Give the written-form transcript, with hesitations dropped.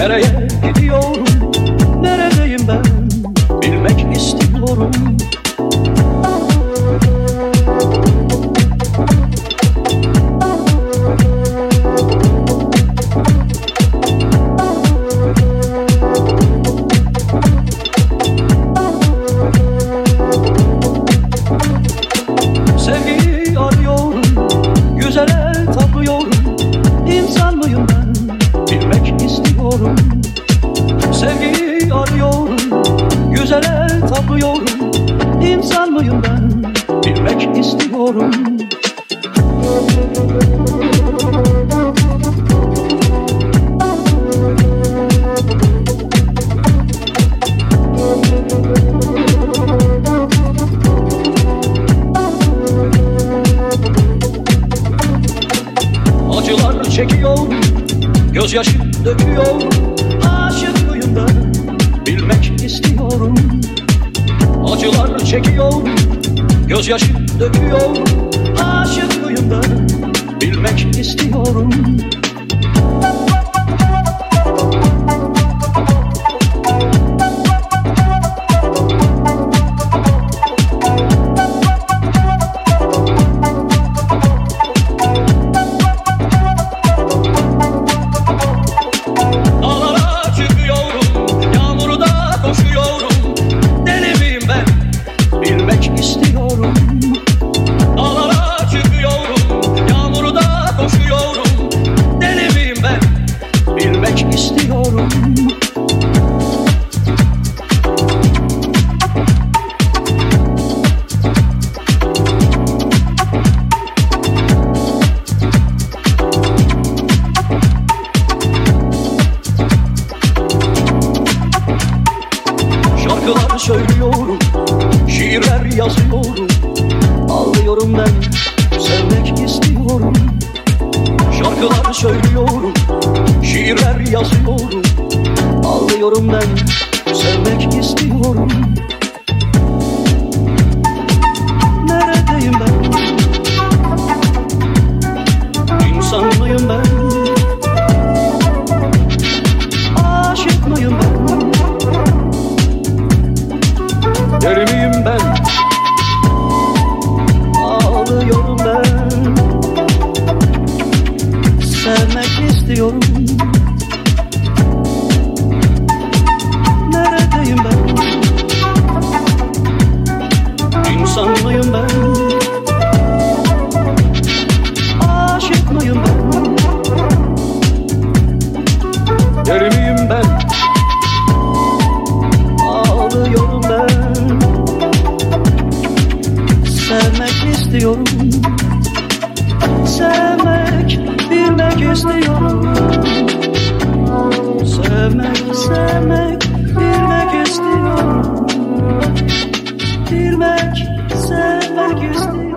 Nereye gidiyorum? Neredeyim ben? Bilmek istiyorum. Sevgiyi arıyorum, güzele tapıyorum. İnsan mıyım ben? Bilmek istiyorum. Sevgiyi arıyorum, güzele tapıyorum. İnsan mıyım ben? Bilmek istiyorum. Acılar çekiyorum, gözyaşım döküyorum. Aşık mıyım ben? Bilmek istiyorum. Acılar çekiyorum, gözyaşım döküyorum. Aşık mıyım ben? Bilmek istiyorum. Şarkılar söylüyorum, şiirler yazıyorum. Ağlıyorum ben, sevmek istiyorum. Şarkılar söylüyorum, şiirler yazıyorum. Ağlıyorum ben, sevmek istiyorum. Neredeyim ben? İnsan mıyım ben? Aşık mıyım ben? Deli miyim ben? Ağlıyorum ben. Sevmek istiyorum. Neredeyim ben? İnsan mıyım ben? Aşık mıyım ben? Deli miyim ben? Ağlıyorum ben. Sevmek istiyorum. Sevmek, bilmek istiyorum. Sevmek, sevmek, bilmek istiyorum. Bilmek, sevmek istiyorum.